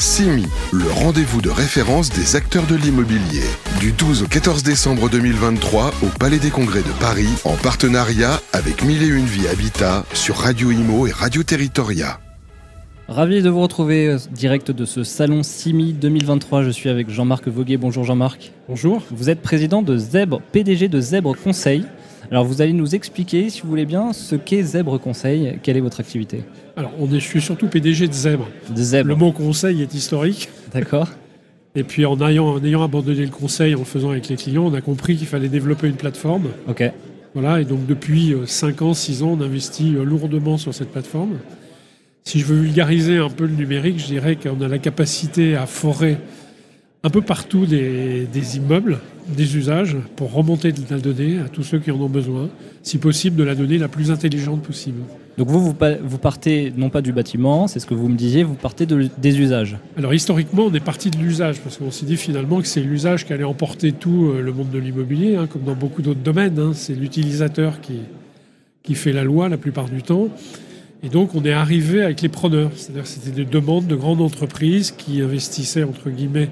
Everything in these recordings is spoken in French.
SIMI, le rendez-vous de référence des acteurs de l'immobilier. Du 12 au 14 décembre 2023 au Palais des Congrès de Paris, en partenariat avec 1001 Vies Habitat sur Radio Immo et Radio Territoria. Ravi de vous retrouver direct de ce salon SIMI 2023. Je suis avec Jean-Marc Vauguier. Bonjour Jean-Marc. Bonjour. Vous êtes président de Zèbre, PDG de Zèbre Conseil. Alors vous allez nous expliquer, si vous voulez bien, ce qu'est Zèbre Conseil. Quelle est votre activité ? Alors je suis surtout PDG de Zèbre. Le mot conseil est historique. D'accord. Et puis en ayant abandonné le conseil, en le faisant avec les clients, on a compris qu'il fallait développer une plateforme. Ok. Voilà, et donc depuis 6 ans, on investit lourdement sur cette plateforme. Si je veux vulgariser un peu le numérique, je dirais qu'on a la capacité à forer un peu partout des immeubles, des usages, pour remonter de la donnée à tous ceux qui en ont besoin, si possible de la donnée la plus intelligente possible. Donc vous partez non pas du bâtiment, c'est ce que vous me disiez, vous partez des usages. Alors historiquement, on est parti de l'usage, parce qu'on s'est dit finalement que c'est l'usage qui allait emporter tout le monde de l'immobilier, hein, comme dans beaucoup d'autres domaines. Hein, c'est l'utilisateur qui fait la loi la plupart du temps. Et donc, on est arrivé avec les preneurs. C'est-à-dire que c'était des demandes de grandes entreprises qui investissaient, entre guillemets,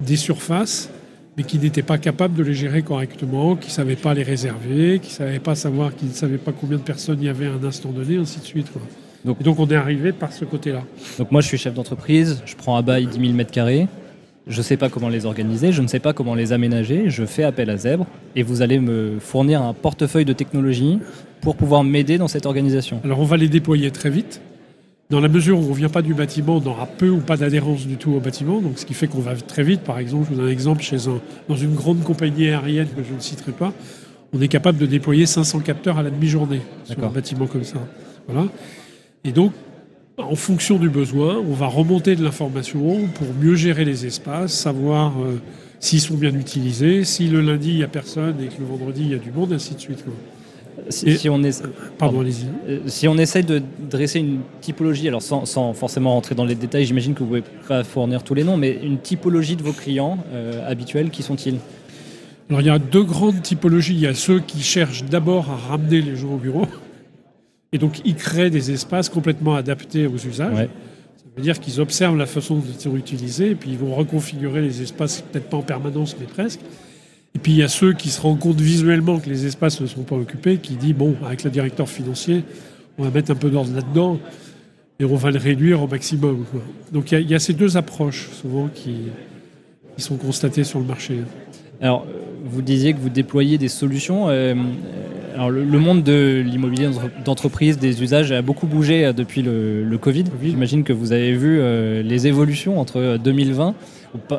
des surfaces, mais qui n'étaient pas capables de les gérer correctement, qui ne savaient pas les réserver, qui ne savaient pas combien de personnes il y avait à un instant donné, ainsi de suite. Quoi. Donc, on est arrivé par ce côté-là. Donc, moi, je suis chef d'entreprise. Je prends à bail 10 000 m². Je ne sais pas comment les organiser. Je ne sais pas comment les aménager. Je fais appel à Zèbre. Et vous allez me fournir un portefeuille de technologies pour pouvoir m'aider dans cette organisation. Alors on va les déployer très vite. Dans la mesure où on ne vient pas du bâtiment, on aura peu ou pas d'adhérence du tout au bâtiment. Donc ce qui fait qu'on va très vite. Par exemple, je vous donne un exemple, dans une grande compagnie aérienne que je ne citerai pas, on est capable de déployer 500 capteurs à la demi-journée. D'accord. Sur un bâtiment comme ça. Voilà. Et donc, en fonction du besoin, on va remonter de l'information pour mieux gérer les espaces, savoir s'ils sont bien utilisés, si le lundi il n'y a personne et que le vendredi il y a du monde, ainsi de suite. Quoi. Si on essaie de dresser une typologie, alors sans forcément rentrer dans les détails, j'imagine que vous ne pouvez pas fournir tous les noms, mais une typologie de vos clients habituels, qui sont-ils ? Alors il y a deux grandes typologies. Il y a ceux qui cherchent d'abord à ramener les gens au bureau, et donc ils créent des espaces complètement adaptés aux usages. Ouais. Ça veut dire qu'ils observent la façon dont ils sont utilisés, et puis ils vont reconfigurer les espaces, peut-être pas en permanence, mais presque. Et puis il y a ceux qui se rendent compte visuellement que les espaces ne sont pas occupés, qui disent, bon, avec le directeur financier, on va mettre un peu d'ordre là-dedans et on va le réduire au maximum. Quoi. Donc il y a ces deux approches, souvent, qui sont constatées sur le marché. Alors, vous disiez que vous déployez des solutions. Alors, le monde de l'immobilier d'entreprise, des usages, a beaucoup bougé depuis le Covid. J'imagine que vous avez vu les évolutions entre 2020.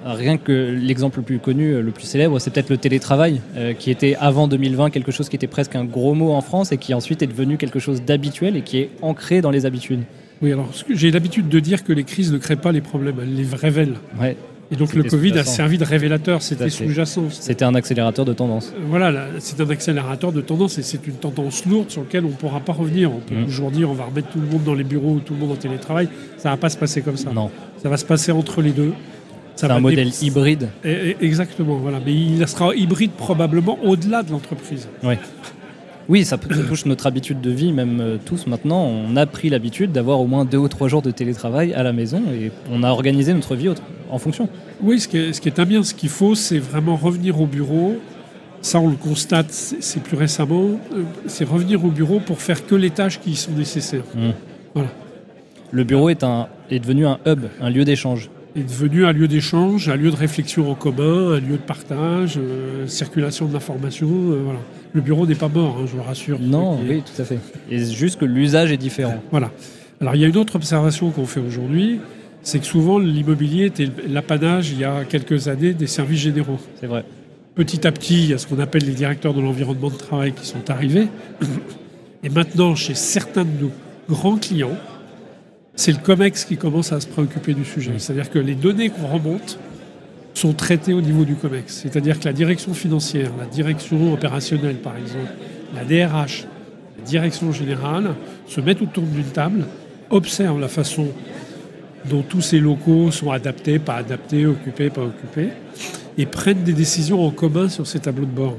Rien que l'exemple le plus connu, le plus célèbre, c'est peut-être le télétravail, qui était avant 2020 quelque chose qui était presque un gros mot en France et qui ensuite est devenu quelque chose d'habituel et qui est ancré dans les habitudes. Oui, alors j'ai l'habitude de dire que les crises ne créent pas les problèmes, elles les révèlent. Ouais. Et donc le Covid a servi de révélateur, c'était sous-jacent. C'était un accélérateur de tendance. Voilà, c'est un accélérateur de tendance et c'est une tendance lourde sur laquelle on ne pourra pas revenir. On peut toujours dire on va remettre tout le monde dans les bureaux, tout le monde en télétravail. Ça ne va pas se passer comme ça. Non. Ça va se passer entre les deux. C'est un modèle hybride. Exactement, voilà. Mais il sera hybride probablement au-delà de l'entreprise. Oui. Oui, ça touche notre habitude de vie, même tous maintenant. On a pris l'habitude d'avoir au moins 2 ou 3 jours de télétravail à la maison et on a organisé notre vie en fonction. Oui, ce qui est un bien, ce qu'il faut, c'est vraiment revenir au bureau. Ça, on le constate, c'est plus récemment. C'est revenir au bureau pour faire que les tâches qui sont nécessaires. Mmh. Voilà. Le bureau est devenu un hub, un lieu d'échange. Est devenu un lieu d'échange, un lieu de réflexion en commun, un lieu de partage, circulation de l'information. Voilà. Le bureau n'est pas mort, hein, je vous rassure. Non, oui, tout à fait. Et c'est juste que l'usage est différent. Voilà. Alors, il y a une autre observation qu'on fait aujourd'hui, c'est que souvent, l'immobilier était l'apanage, il y a quelques années, des services généraux. C'est vrai. Petit à petit, il y a ce qu'on appelle les directeurs de l'environnement de travail qui sont arrivés. Et maintenant, chez certains de nos grands clients, c'est le COMEX qui commence à se préoccuper du sujet. C'est-à-dire que les données qu'on remonte sont traitées au niveau du COMEX. C'est-à-dire que la direction financière, la direction opérationnelle par exemple, la DRH, la direction générale se mettent autour d'une table, observent la façon dont tous ces locaux sont adaptés, pas adaptés, occupés, pas occupés, et prennent des décisions en commun sur ces tableaux de bord.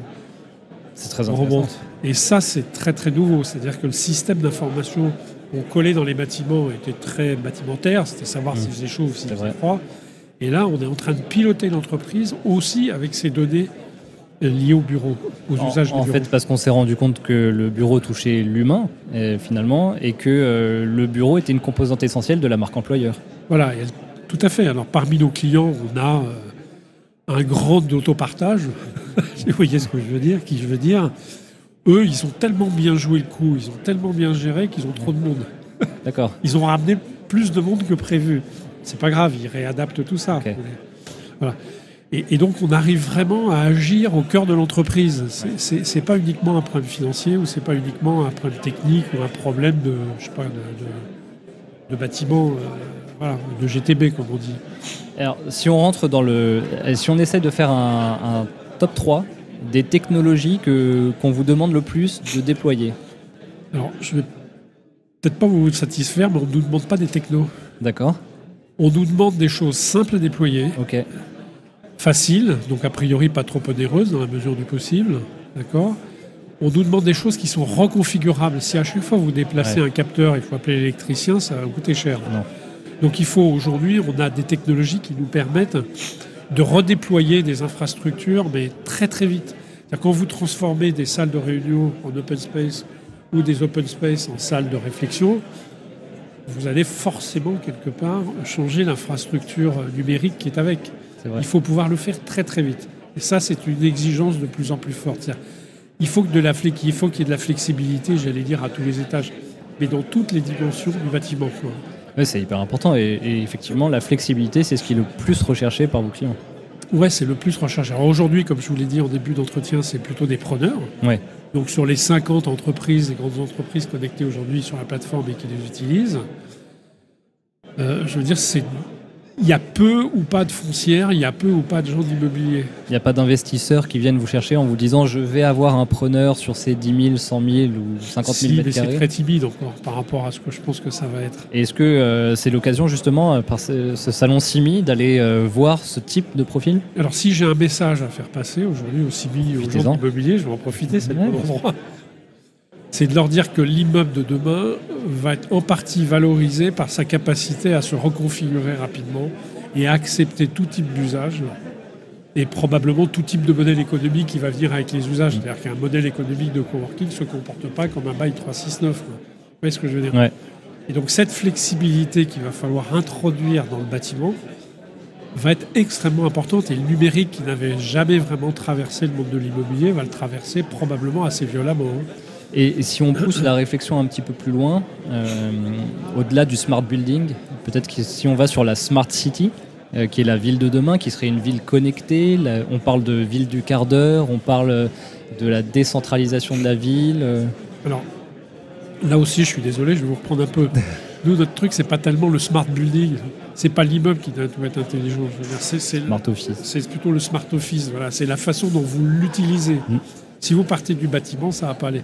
C'est très intéressant. Et ça, c'est très très nouveau. C'est-à-dire que le système d'information qu'on collait dans les bâtiments était très bâtimentaire, c'était savoir s'il faisait chaud ou s'il faisait froid. Et là, on est en train de piloter l'entreprise aussi avec ces données liées au bureau, aux usages du bureau. En fait, parce qu'on s'est rendu compte que le bureau touchait l'humain, finalement, et que le bureau était une composante essentielle de la marque employeur. Voilà, tout à fait. Alors, parmi nos clients, on a un grand autopartage, vous voyez ce que je veux dire, eux, ils ont tellement bien joué le coup, ils ont tellement bien géré qu'ils ont trop de monde. D'accord. Ils ont ramené plus de monde que prévu. C'est pas grave, ils réadaptent tout ça. Okay. Voilà. Et donc, on arrive vraiment à agir au cœur de l'entreprise. C'est pas uniquement un problème financier ou c'est pas uniquement un problème technique ou un problème de, de bâtiment, voilà, de GTB, comme on dit. Alors, si on rentre dans si on essaie de faire un top 3 des technologies qu'on vous demande le plus de déployer. Alors, je vais peut-être pas vous satisfaire, mais on ne nous demande pas des technos. D'accord. On nous demande des choses simples à déployer, faciles, donc a priori pas trop onéreuses dans la mesure du possible. D'accord. On nous demande des choses qui sont reconfigurables. Si à chaque fois vous déplacez un capteur, il faut appeler l'électricien, ça va vous coûter cher. Non. Donc il faut, aujourd'hui, on a des technologies qui nous permettent de redéployer des infrastructures, mais très très vite. C'est-à-dire quand vous transformez des salles de réunion en open space ou des open space en salles de réflexion, vous allez forcément, quelque part, changer l'infrastructure numérique qui est avec. Il faut pouvoir le faire très très vite. Et ça, c'est une exigence de plus en plus forte. C'est-à-dire, il faut qu'il y ait de la flexibilité, j'allais dire, à tous les étages, mais dans toutes les dimensions du bâtiment, quoi. Oui, c'est hyper important et effectivement, la flexibilité, c'est ce qui est le plus recherché par vos clients. Oui, c'est le plus recherché. Alors aujourd'hui, comme je vous l'ai dit en début d'entretien, c'est plutôt des preneurs. Ouais. Donc sur les 50 entreprises, les grandes entreprises connectées aujourd'hui sur la plateforme et qui les utilisent, je veux dire, il y a peu ou pas de foncières, il y a peu ou pas de gens d'immobilier. Il n'y a pas d'investisseurs qui viennent vous chercher en vous disant « je vais avoir un preneur sur ces 10 000, 100 000 ou 50 000 mètres carrés ». C'est très timide encore par rapport à ce que je pense que ça va être. Et est-ce que c'est l'occasion justement, par ce salon SIMI, d'aller voir ce type de profil ? Alors si j'ai un message à faire passer aujourd'hui au SIMI, aux gens d'immobilier, je vais en profiter, c'est le bon endroit. C'est de leur dire que l'immeuble de demain va être en partie valorisé par sa capacité à se reconfigurer rapidement et à accepter tout type d'usage et probablement tout type de modèle économique qui va venir avec les usages. C'est-à-dire qu'un modèle économique de coworking ne se comporte pas comme un bail 369. Vous voyez ce que je veux dire ? Ouais. Et donc cette flexibilité qu'il va falloir introduire dans le bâtiment va être extrêmement importante et le numérique qui n'avait jamais vraiment traversé le monde de l'immobilier va le traverser probablement assez violemment. Et si on pousse la réflexion un petit peu plus loin, au-delà du smart building, peut-être que si on va sur la smart city, qui est la ville de demain, qui serait une ville connectée, on parle de ville du quart d'heure, on parle de la décentralisation de la ville. Alors, là aussi, je suis désolé, je vais vous reprendre un peu. Nous, notre truc, c'est pas tellement le smart building, c'est pas l'immeuble qui doit être intelligent. Je veux dire, smart office. C'est plutôt le smart office, voilà. C'est la façon dont vous l'utilisez. Si vous partez du bâtiment, ça va pas aller.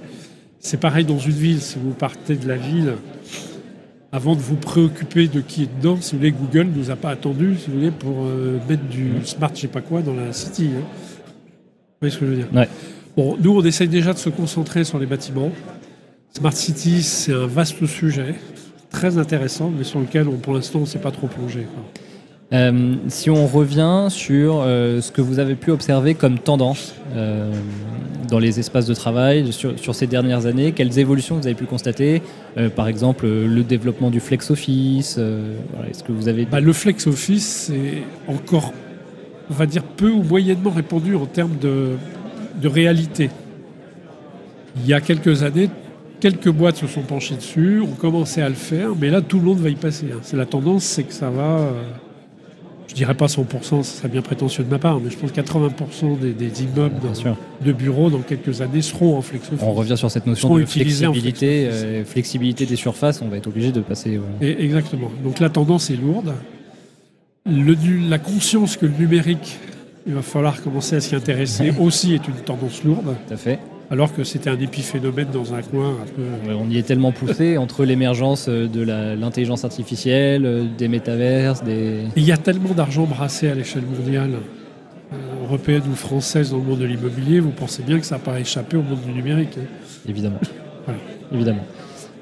C'est pareil dans une ville. Si vous partez de la ville, avant de vous préoccuper de qui est dedans, si vous voulez, Google ne nous a pas attendus, si vous voulez, pour mettre du smart, je sais pas quoi, dans la city. Hein. Vous voyez ce que je veux dire ? Ouais. Bon, nous, on essaye déjà de se concentrer sur les bâtiments. Smart city, c'est un vaste sujet, très intéressant, mais sur lequel, pour l'instant, on ne s'est pas trop plongé, quoi. Si on revient sur ce que vous avez pu observer comme tendance dans les espaces de travail sur ces dernières années, quelles évolutions vous avez pu constater ? Par exemple, le développement du flex office. Voilà, est-ce que vous avez le flex office est encore, on va dire, peu ou moyennement répandu en termes de réalité. Il y a quelques années, quelques boîtes se sont penchées dessus, ont commencé à le faire, mais là, tout le monde va y passer. Hein. C'est la tendance, c'est que ça va. Je ne dirais pas 100%, ça serait bien prétentieux de ma part, mais je pense que 80% des immeubles de bureaux dans quelques années seront en flex office. On revient sur cette notion de flexibilité, flexibilité des surfaces, on va être obligé de passer... Exactement. Donc la tendance est lourde. La conscience que le numérique, il va falloir commencer à s'y intéresser, aussi est une tendance lourde. Tout à fait. Alors que c'était un épiphénomène dans un coin un peu... On y est tellement poussé, entre l'émergence de l'intelligence artificielle, des métaverses, Il y a tellement d'argent brassé à l'échelle mondiale, européenne ou française, dans le monde de l'immobilier, vous pensez bien que ça n'a pas échappé au monde du numérique. Évidemment. Voilà. Évidemment.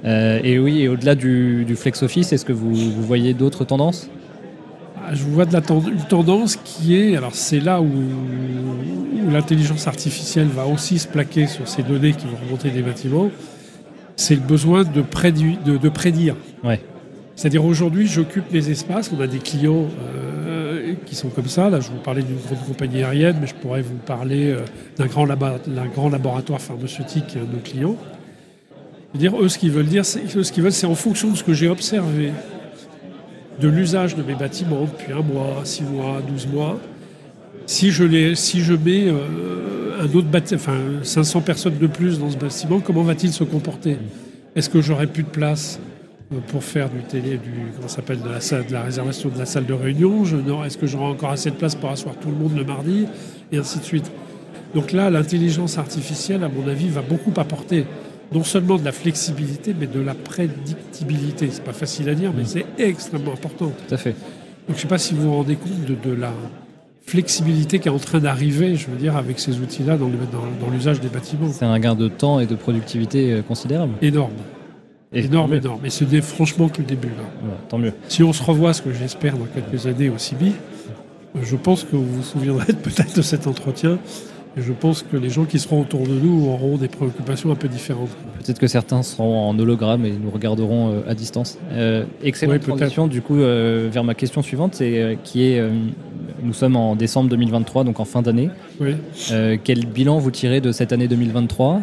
Et oui, et au-delà du flex office, est-ce que vous voyez d'autres tendances ? Je vois de une tendance qui est... Alors c'est là où l'intelligence artificielle va aussi se plaquer sur ces données qui vont remonter des bâtiments. C'est le besoin de prédire. Ouais. C'est-à-dire aujourd'hui, j'occupe les espaces. On a des clients qui sont comme ça. Là, je vous parlais d'une grande compagnie aérienne, mais je pourrais vous parler d'un grand laboratoire pharmaceutique qui est un de nos clients. Dire, eux, ce qu'ils veulent, c'est en fonction de ce que j'ai observé, de l'usage de mes bâtiments depuis 1 mois, 6 mois, 12 mois. Si je mets un autre bâtiment, 500 personnes de plus dans ce bâtiment, comment va-t-il se comporter ? Est-ce que j'aurai plus de place pour faire de la réservation de la salle de réunion ? Est-ce que j'aurai encore assez de place pour asseoir tout le monde le mardi ? Et ainsi de suite. Donc là, l'intelligence artificielle, à mon avis, va beaucoup apporter non seulement de la flexibilité, mais de la prédictibilité. C'est pas facile à dire, mais c'est extrêmement important. Tout à fait. Donc je sais pas si vous vous rendez compte de la flexibilité qui est en train d'arriver, je veux dire, avec ces outils-là dans l'usage des bâtiments. C'est un gain de temps et de productivité considérable. Énorme. Et ce n'est franchement que le début. Là. Ouais, tant mieux. Si on se revoit, ce que j'espère, dans quelques années au CIBI, je pense que vous vous souviendrez peut-être de cet entretien. Et je pense que les gens qui seront autour de nous auront des préoccupations un peu différentes. Peut-être que certains seront en hologramme et nous regarderont à distance. Excellente transition du coup vers ma question suivante, qui est nous sommes en décembre 2023, donc en fin d'année. Oui. Quel bilan vous tirez de cette année 2023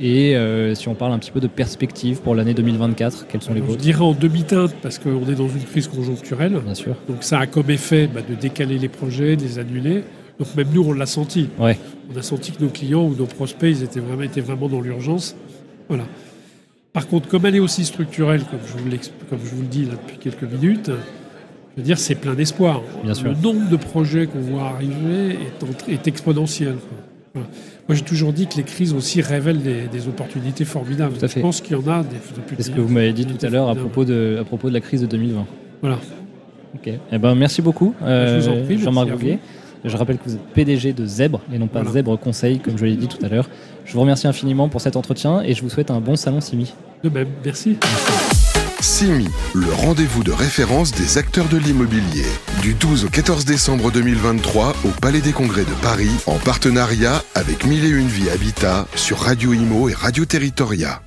et si on parle un petit peu de perspectives pour l'année 2024, quelles sont les vôtres ? Je dirais en demi-teinte parce qu'on est dans une crise conjoncturelle. Bien sûr. Donc ça a comme effet de décaler les projets, de les annuler. Donc même nous, on l'a senti. Ouais. On a senti que nos clients ou nos prospects, ils étaient vraiment dans l'urgence. Voilà. Par contre, comme elle est aussi structurelle, comme je vous le dis là depuis quelques minutes, je veux dire, c'est plein d'espoir. Bien sûr. Nombre de projets qu'on voit arriver est exponentiel. Voilà. Moi, j'ai toujours dit que les crises aussi révèlent des opportunités formidables. Tout à fait. Je pense qu'il y en a depuis. C'est ce que vous m'avez dit tout à l'heure à propos de la crise de 2020. Voilà. Ok. Eh ben, merci beaucoup, je vous en prie, Jean-Marc Vauguier. Je rappelle que vous êtes PDG de Zèbre et non pas Zèbre Conseil, comme je l'ai dit tout à l'heure. Je vous remercie infiniment pour cet entretien et je vous souhaite un bon salon SIMI. De même, merci. SIMI, le rendez-vous de référence des acteurs de l'immobilier. Du 12 au 14 décembre 2023 au Palais des Congrès de Paris, en partenariat avec 1001 Vies Habitat sur Radio Immo et Radio Territoria.